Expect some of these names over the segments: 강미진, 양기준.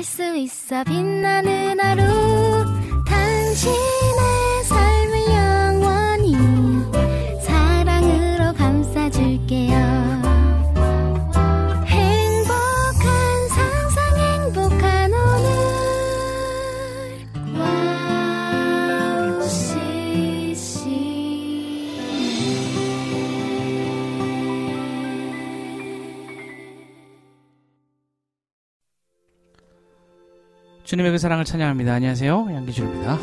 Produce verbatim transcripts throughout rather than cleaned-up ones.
알 수 있어 빛나는 하루 당신의 삶을 영원히 사랑으로 감싸줄게요. 행복한 상상 행복한 오늘 와우 씨씨 주님의 그 사랑을 찬양합니다. 안녕하세요. 양기준입니다.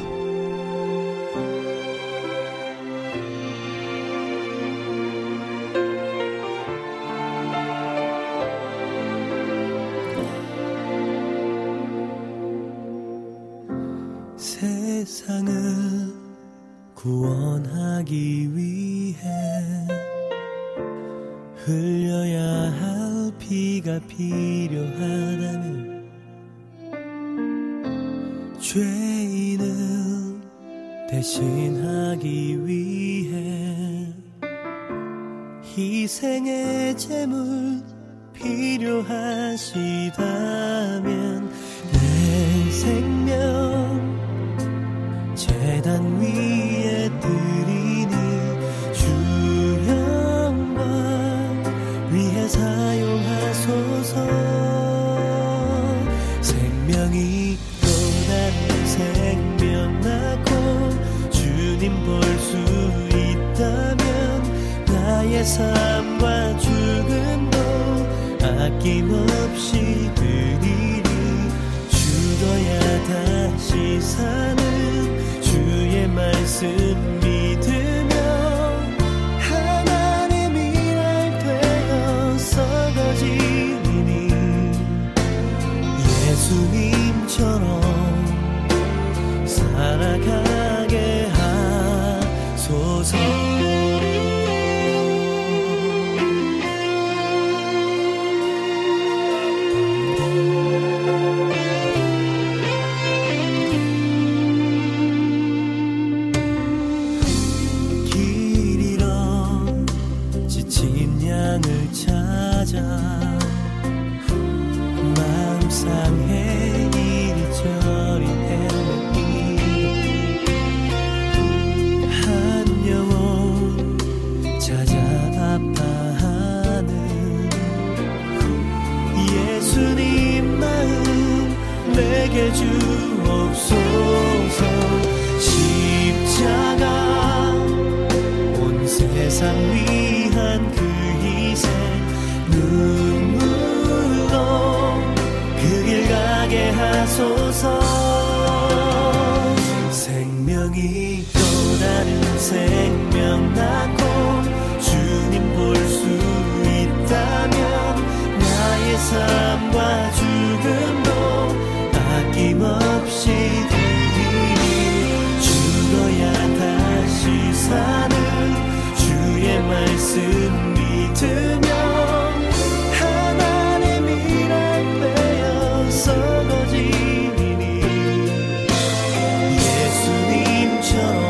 세상을 구원하기 위해 흘려야 할 피가 필요하다면 죄인을 대신하기 위해 희생의 제물 필요하시다면 내 생명 제단 위에 드리니 주 영광 위에 사용하소서. 생명이 생명 낳고 주님 볼 수 있다면 나의 삶과 죽음도 아낌없이 드리리. 죽어야 다시 사는 주의 말씀 믿으며 하나님이 날 되어 썩어지리니 예수님처럼 살아가게 하소서. 길 잃어 지친 양을 찾아 마음 상해 이리저리 아파하는 예수님 마음 내게 주옵소서. 십자가 온 세상 위한 그 희생 눈물로 그 길 가게 하소서. 생명이 또 다른 생명 낳고 주님 볼 수 있다면 나의 삶과 죽음도 아낌없이 드리니 죽어야 다시 사는 주의 말씀 믿으며 하나님이 날 빼어 썩어지리니 예수님처럼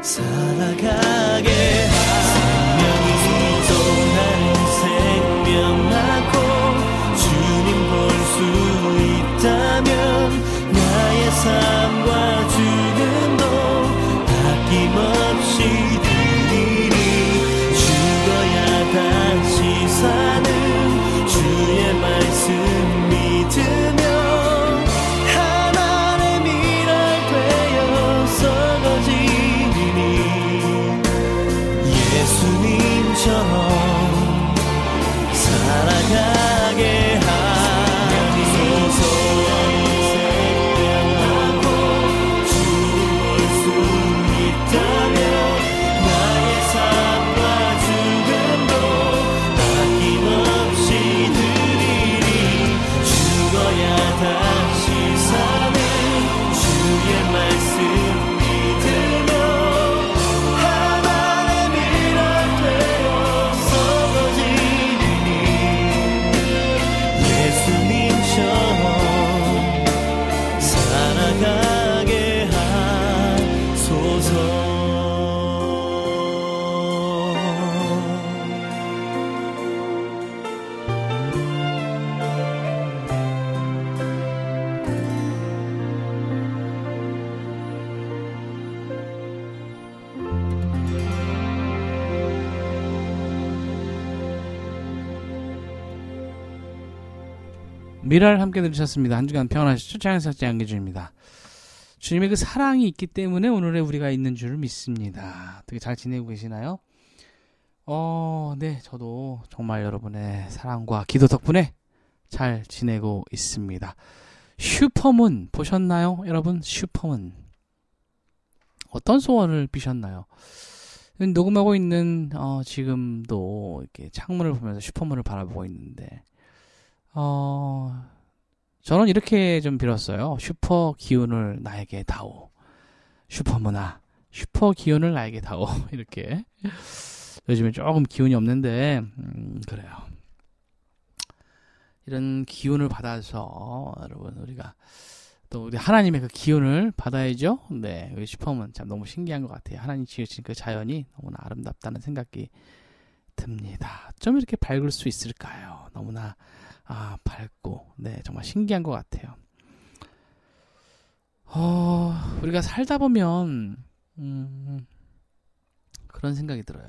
살아가게 삶과 죽음도 아낌없이 드리 것처럼 살아가게 하소서. 미라를 함께 들으셨습니다. 한 주간 평안하시죠? 찬양사역자 양기준입니다. 주님의 그 사랑이 있기 때문에 오늘의 우리가 있는 줄 믿습니다. 어떻게 잘 지내고 계시나요? 어, 네, 저도 정말 여러분의 사랑과 기도 덕분에 잘 지내고 있습니다. 슈퍼문 보셨나요? 여러분, 슈퍼문. 어떤 소원을 비셨나요? 녹음하고 있는 어, 지금도 이렇게 창문을 보면서 슈퍼문을 바라보고 있는데 어, 저는 이렇게 좀 빌었어요. 슈퍼 기운을 나에게 다오. 슈퍼문화. 슈퍼 기운을 나에게 다오. 이렇게. 요즘에 조금 기운이 없는데, 음, 그래요. 이런 기운을 받아서, 여러분, 우리가, 또 우리 하나님의 그 기운을 받아야죠. 네. 우리 슈퍼문 참 너무 신기한 것 같아요. 하나님 지으신 그 자연이 너무나 아름답다는 생각이 듭니다. 좀 이렇게 밝을 수 있을까요? 너무나 아, 밝고, 네, 정말 신기한 것 같아요. 어, 우리가 살다 보면, 음, 그런 생각이 들어요.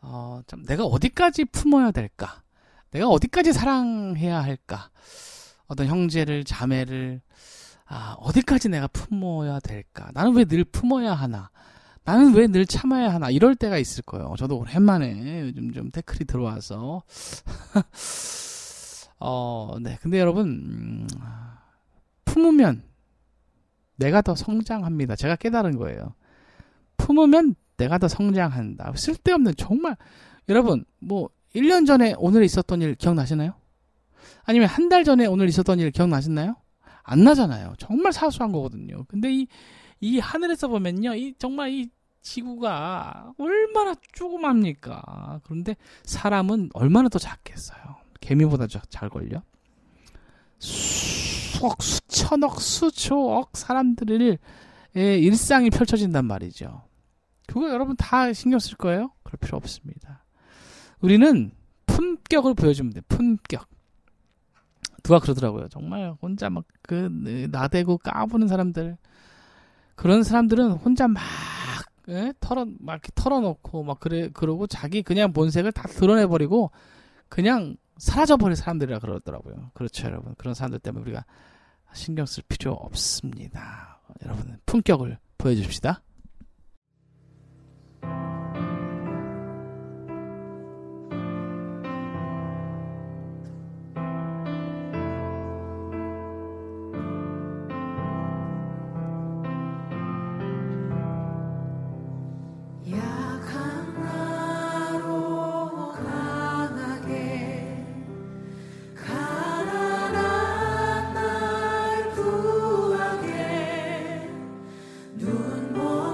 어, 참, 내가 어디까지 품어야 될까? 내가 어디까지 사랑해야 할까? 어떤 형제를, 자매를, 아, 어디까지 내가 품어야 될까? 나는 왜 늘 품어야 하나? 나는 왜 늘 참아야 하나? 이럴 때가 있을 거예요. 저도 오랜만에 요즘 좀 태클이 들어와서. 어, 네. 근데 여러분, 음, 품으면 내가 더 성장합니다. 제가 깨달은 거예요. 품으면 내가 더 성장한다. 쓸데없는, 정말, 여러분, 뭐, 일 년 전에 오늘 있었던 일 기억나시나요? 아니면 한 달 전에 오늘 있었던 일 기억나시나요? 안 나잖아요. 정말 사소한 거거든요. 근데 이, 이 하늘에서 보면요, 이, 정말 이, 지구가 얼마나 조그맣니까. 그런데 사람은 얼마나 더 작겠어요. 개미보다 작을걸요. 수억, 수천억, 수조억 사람들의 일상이 펼쳐진단 말이죠. 그거 여러분 다 신경 쓸 거예요? 그럴 필요 없습니다. 우리는 품격을 보여주면 돼요. 품격. 누가 그러더라고요. 정말 혼자 막 그 나대고 까부는 사람들, 그런 사람들은 혼자 막 예? 털어, 막 털어놓고, 막, 그래, 그러고, 자기 그냥 본색을 다 드러내버리고, 그냥 사라져버린 사람들이라 그러더라고요. 그렇죠, 여러분. 그런 사람들 때문에 우리가 신경 쓸 필요 없습니다. 여러분, 품격을 보여줍시다. 눈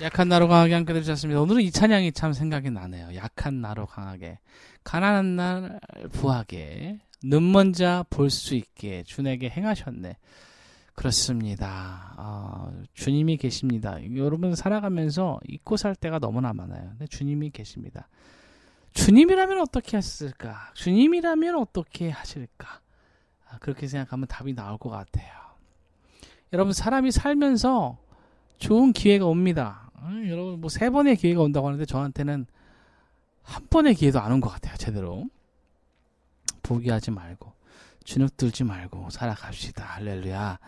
약한 나로 강하게 함께 들으셨습니다. 오늘은 이 찬양이 참 생각이 나네요. 약한 나로 강하게, 가난한 날 부하게, 눈먼 자 볼 수 있게 주 내게 행하셨네. 그렇습니다. 어, 주님이 계십니다. 여러분 살아가면서 잊고 살 때가 너무나 많아요. 근데 주님이 계십니다. 주님이라면 어떻게 했을까? 주님이라면 어떻게 하실까? 그렇게 생각하면 답이 나올 것 같아요. 여러분 사람이 살면서 좋은 기회가 옵니다. 음, 여러분 뭐 세 번의 기회가 온다고 하는데 저한테는 한 번의 기회도 안 온 것 같아요. 제대로 포기하지 말고 주눅 들지 말고 살아갑시다. 할렐루야.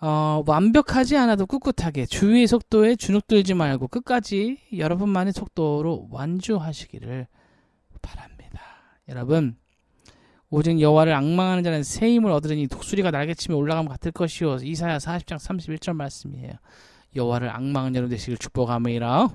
어, 완벽하지 않아도 꿋꿋하게 주위의 속도에 주눅들지 말고 끝까지 여러분만의 속도로 완주하시기를 바랍니다. 여러분 오직 여호와를 앙망하는 자는 새 힘을 얻으리니 독수리가 날개치며 올라감 같을 것이요. 이사야 사십 장 삼십일 절 말씀이에요. 여호와를 앙망하는 자로 되시길 축복하매이라.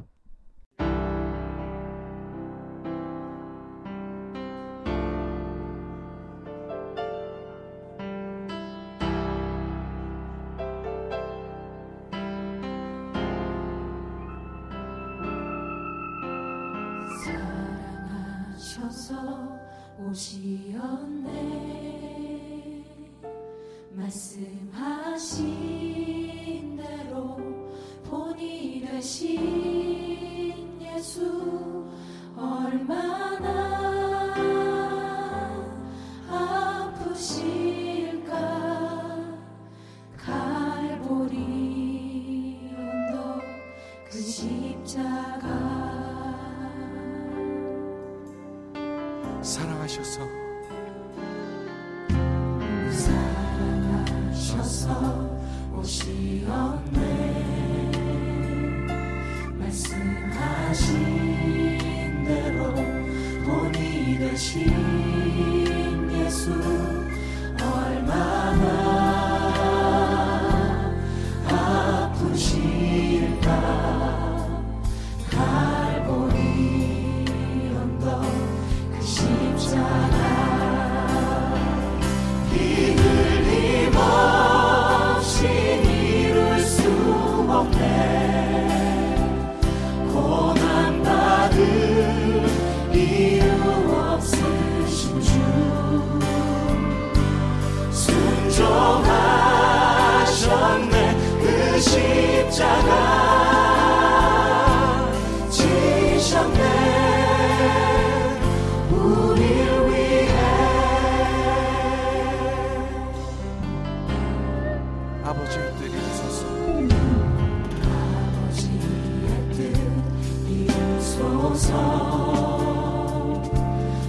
오시었네. 말씀하신 대로 본이 되신 예수 얼마나 아프실까. 갈보리 언덕 그 십자가 사랑하셔서 사랑하셔서 오시었네. 말씀하신 대로 본이 되신 예수 얼마나 아프실까. 갈보리 이들 힘없이 이룰 수 없네. 고난받을 이유 없으신 주 순종하셨네. 그 십자가 지셨네.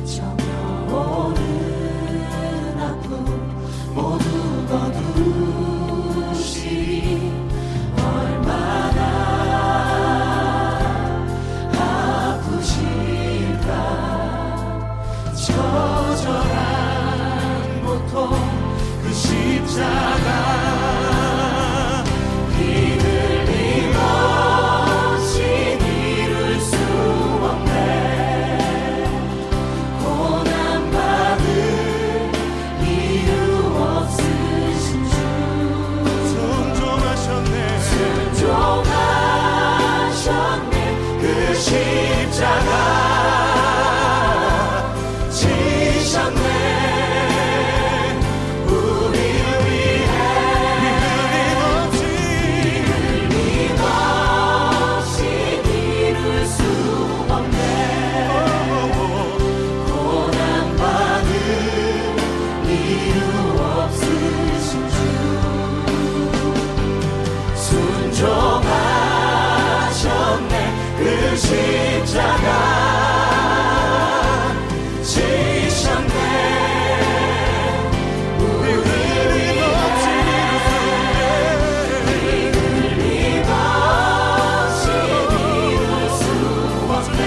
정여오는 아픔 모두 거두시리. 얼마나 아프실까. 처절한 고통 그 십자가 비들림 없이 이룰 수 십자가 지셨네. 우리를 위해 믿음 없이 이룰 수 없네. 고난받은 이유 없으신 주 순종하셨네. 그 십자가 지셨네. 우리를 위해 믿음 없이 이룰 수 없네.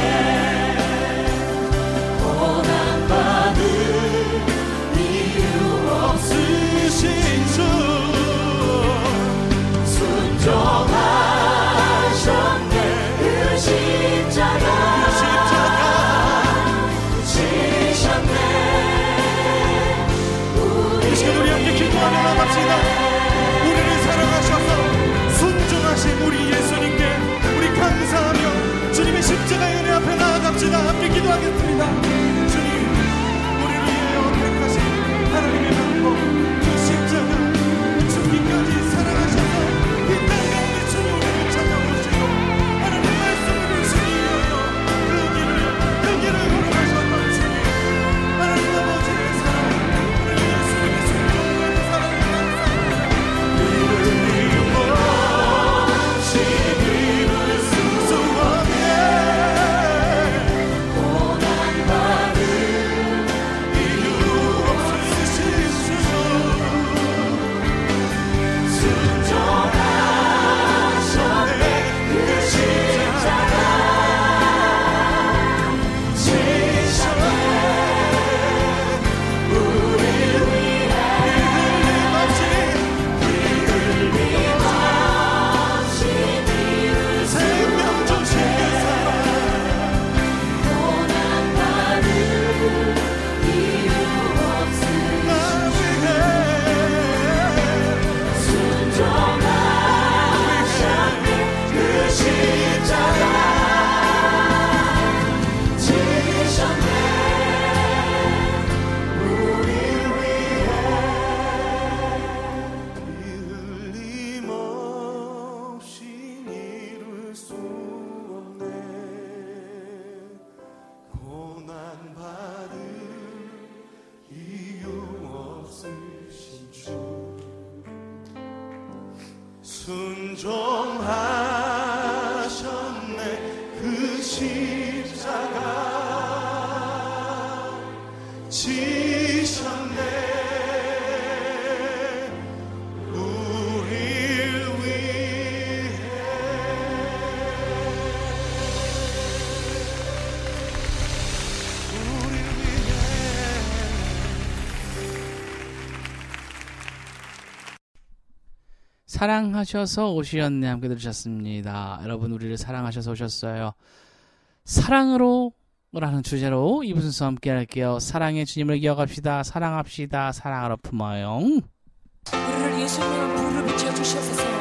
고난받을 이유 없으신 주 순종하셨네. 십자가 십자가 지셨네. 우리 이제 우리 함께 기도하며 갑시다. 우리를 사랑하셔서 순종하신 우리 예수님께 우리 순종하셨네 그 십자가 지셨네 우릴 위해. 우릴 위해 사랑하셔서 오시었네 함께 들으셨습니다. 여러분, 우리를 사랑하셔서 오셨어요. 사랑으로 라는 주제로 이 분수 함께 할게요. 사랑의 주님을 기억합시다. 사랑합시다. 사랑으로 품어요. 우리를 예수님의 물을 비춰주시옵소서.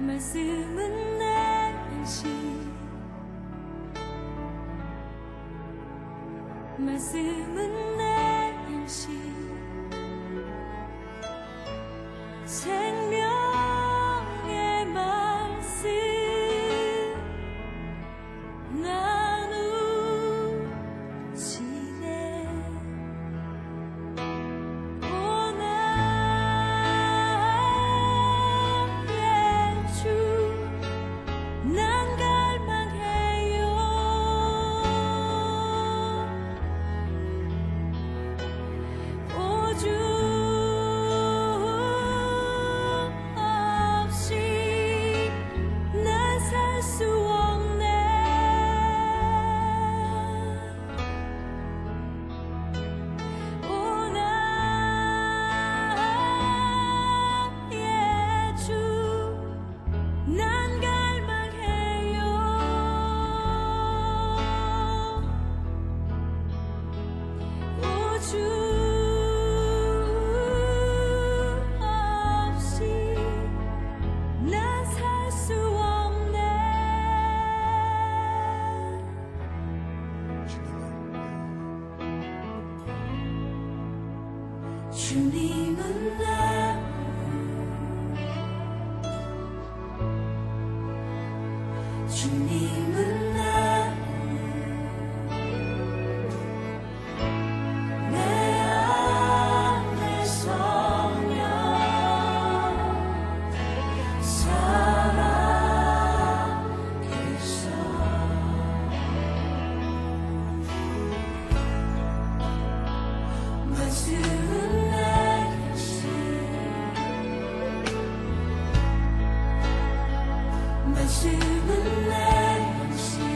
말씀은 내 안식, 말씀은 내 안식, 생명의 말씀 나누시네. 오늘의 주 난 갈망해요. 오 주 주님은 나를, 주님은 나를 내 안에 성령 살아계셔. 말씀은 말씀은 내 안식,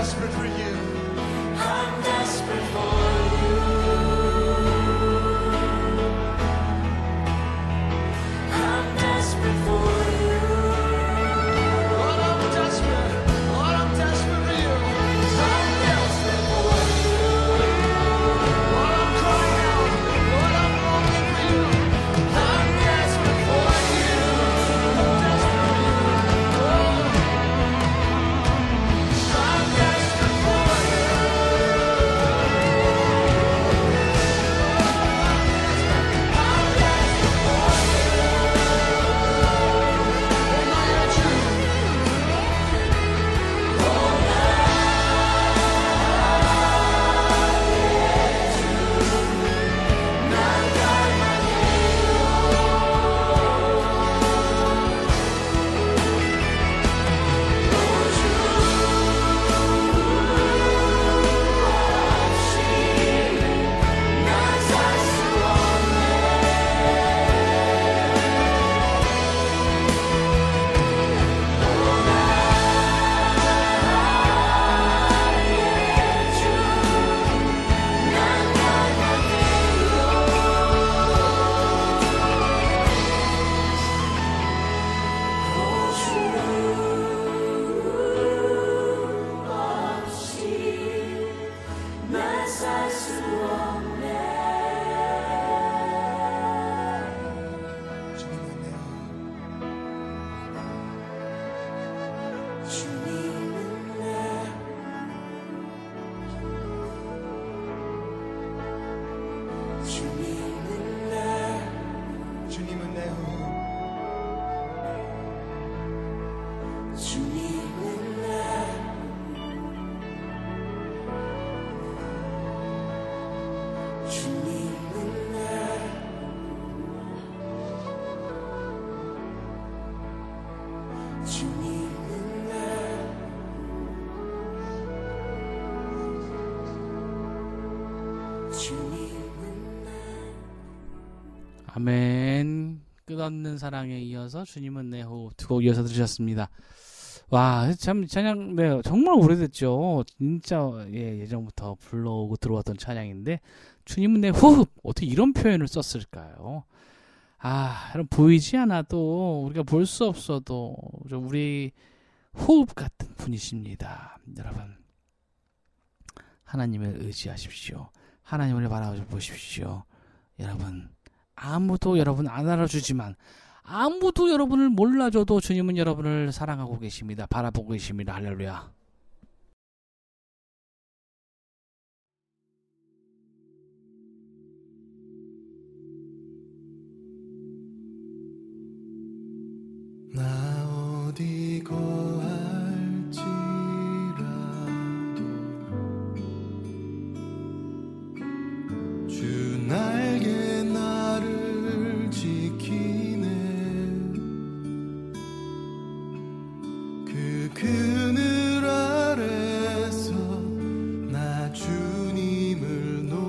desperate for you. I'm desperate for you. I'm desperate for you. Lord, I'm desperate. Lord, I'm desperate for you. I'm desperate for you. Lord, I'm crying out. Lord, I'm longing for you. I'm desperate for you. I'm desperate for you. Oh, I'm desperate for you. I'm desperate for you. Oh, my God, you. 주님은 내 호흡, 아멘. 끝없는 사랑에 이어서 주님은 내 호흡 두 곡 이어서 들으셨습니다. 와, 참 찬양, 네, 정말 오래됐죠. 진짜 예, 예전부터 불러오고 들어왔던 찬양인데 주님은 내 호흡, 어떻게 이런 표현을 썼을까요? 아, 여러분, 보이지 않아도 우리가 볼 수 없어도 우리 호흡 같은 분이십니다. 여러분, 하나님을 의지하십시오. 하나님을 바라보십시오. 여러분, 아무도 여러분 안 알아주지만, 아무도 여러분을 몰라줘도 주님은 여러분을 사랑하고 계십니다. 바라보고 계십니다. 할렐루야. 나 어디 거할지라도 주 나에게 그늘 아래서 나 주님을 노래하네.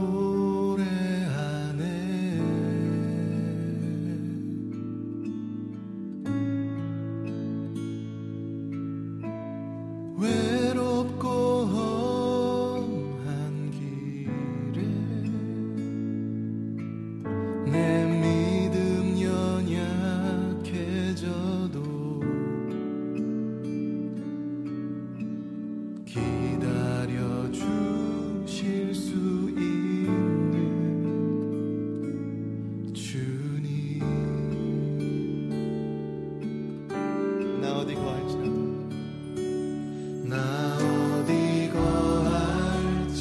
외롭고 험한 길에 내 믿음 연약해져도 기다려 주실 수 있는 주님. 나 어디 거할지라도 나 어디 거할지라도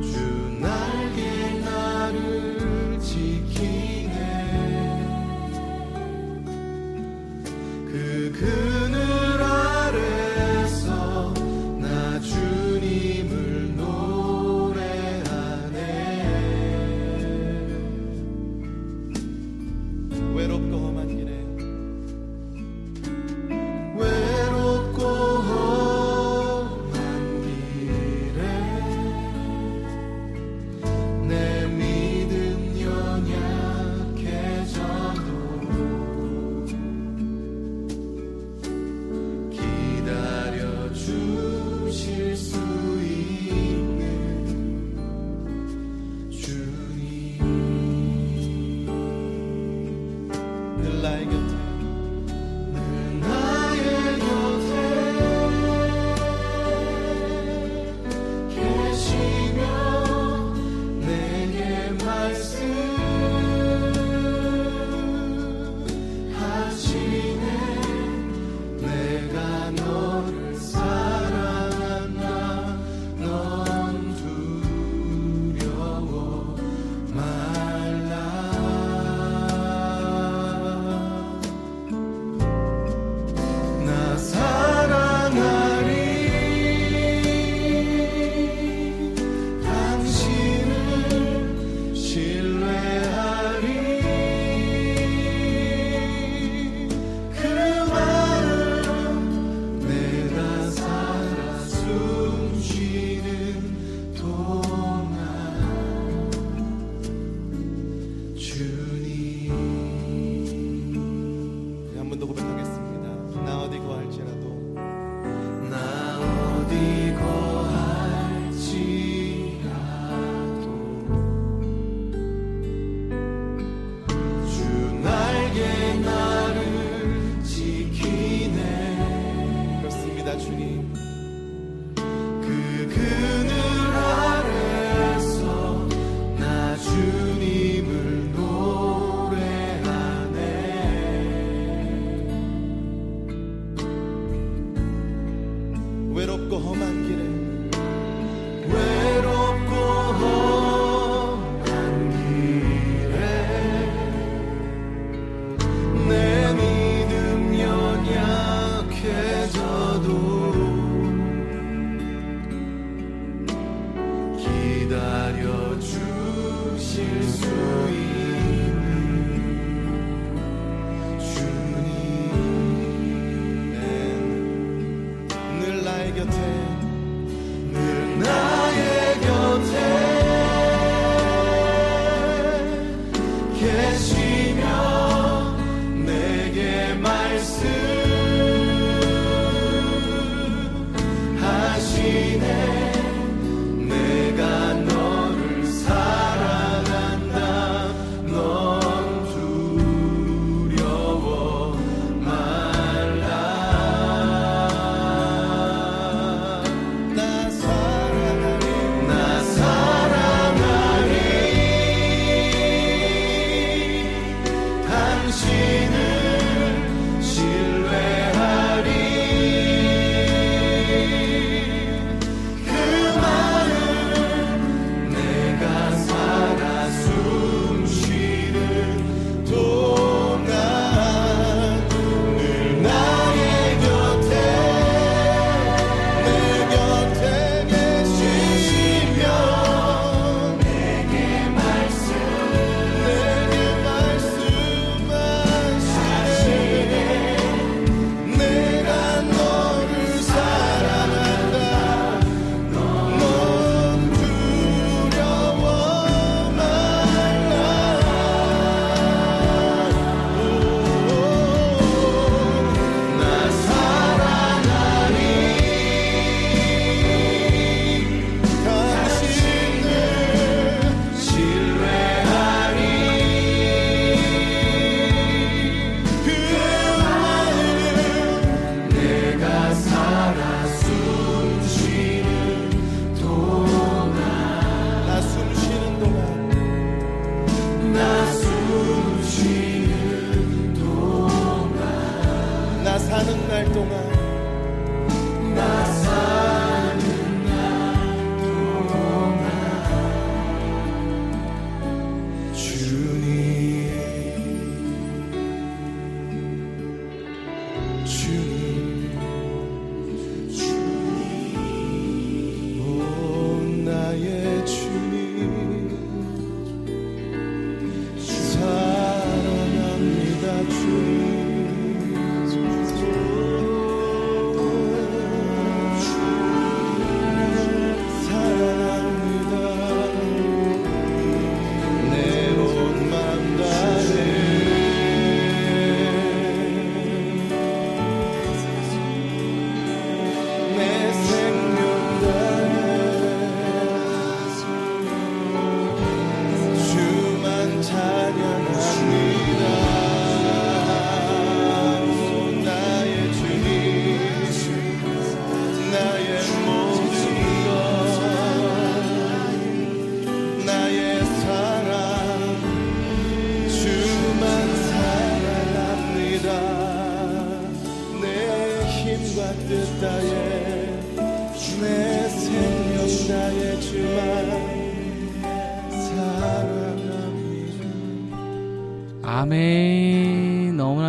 주 날개 나를 지키네. 그 그늘 아래서 나 주님을 노래하네. 외롭고 험한 길에 외롭고 험한 길에 내 믿음 연약해져도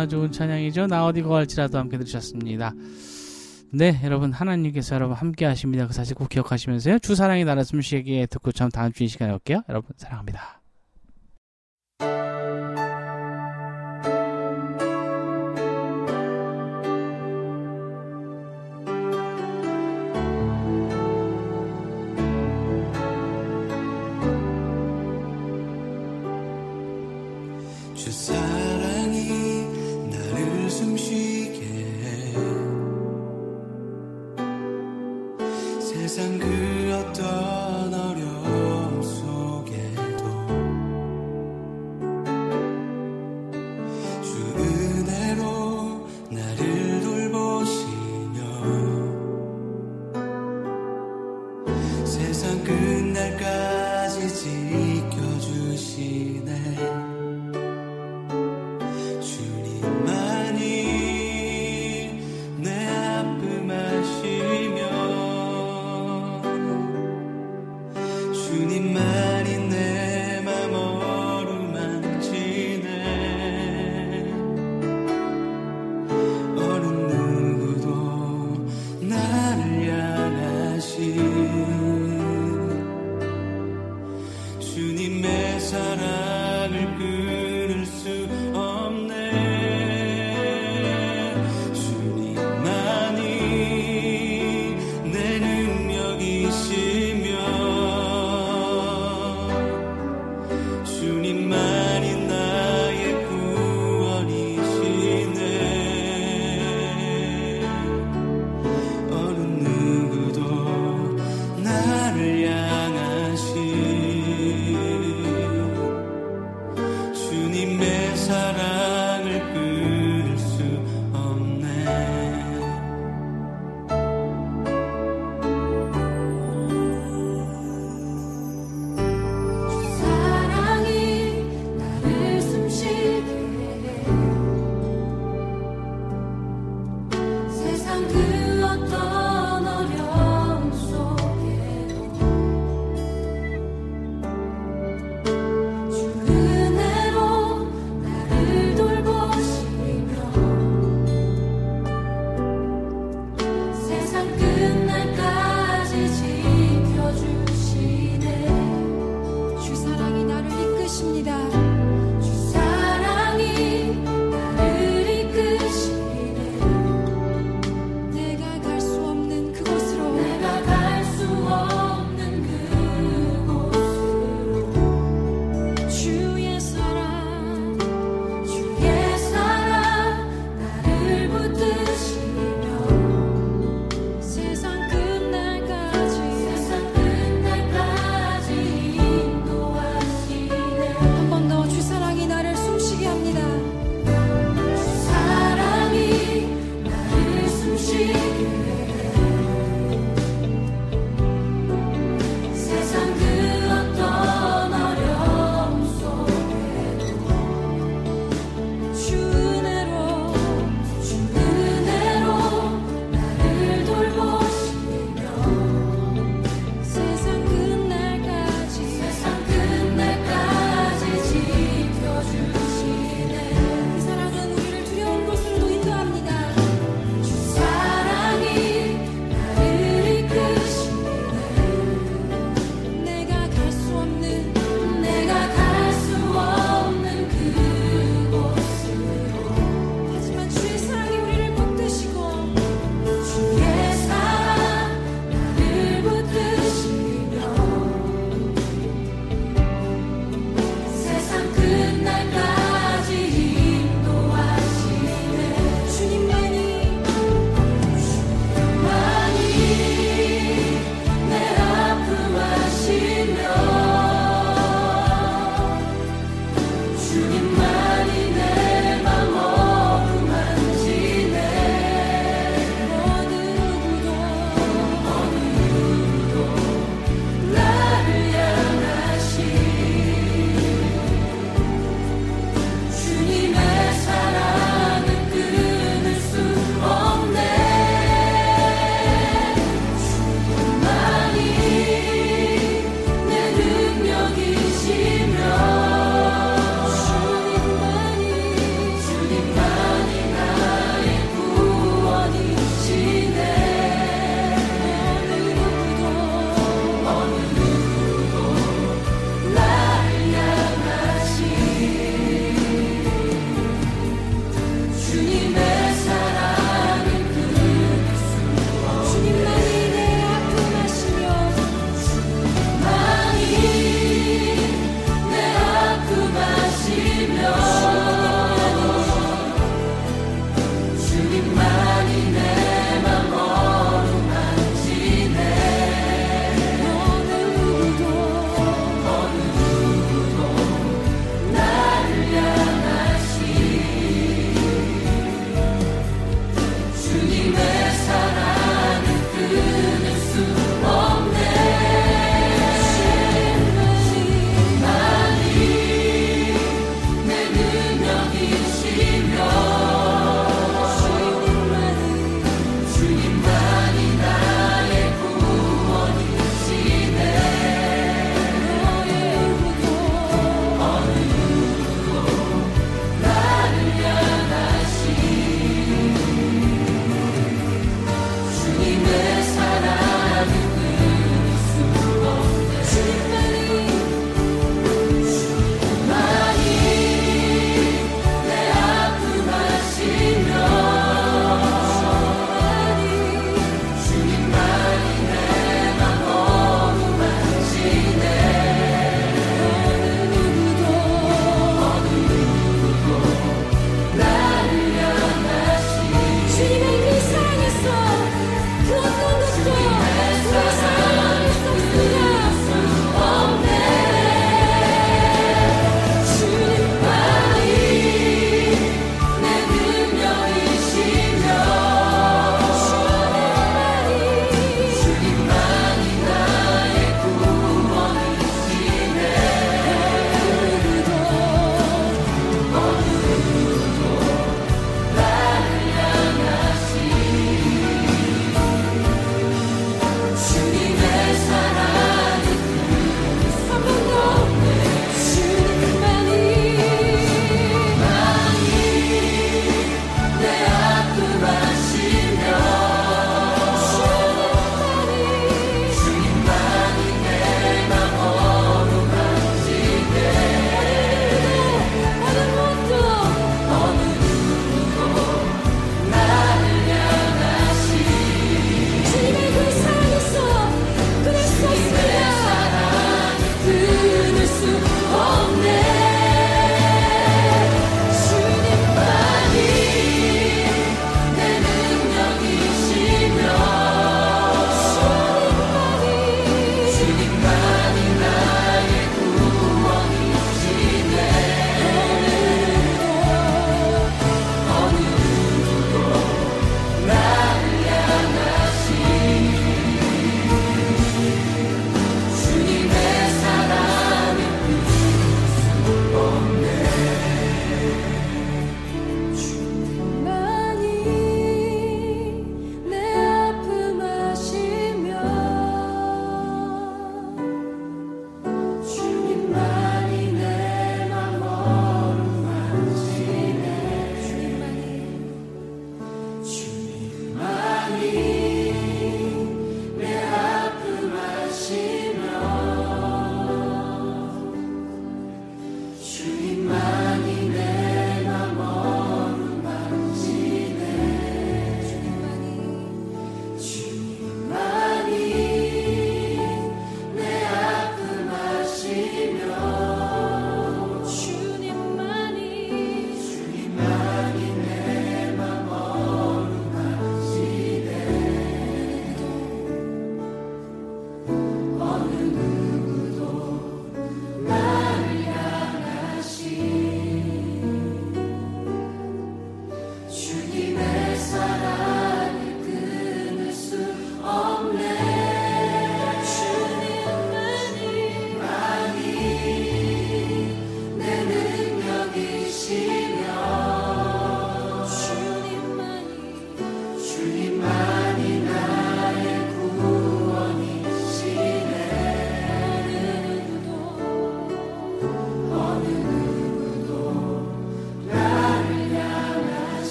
얼마나 좋은 찬양이죠. 나 어디 거할지라도 함께 들으셨습니다. 네, 여러분 하나님께서 여러분 함께 하십니다. 그 사실 꼭 기억하시면서요. 주 사랑의 나라 숨쉬기 듣고 참 다음 주 이 시간에 올게요. 여러분 사랑합니다. 주 사랑이 나를 숨쉬게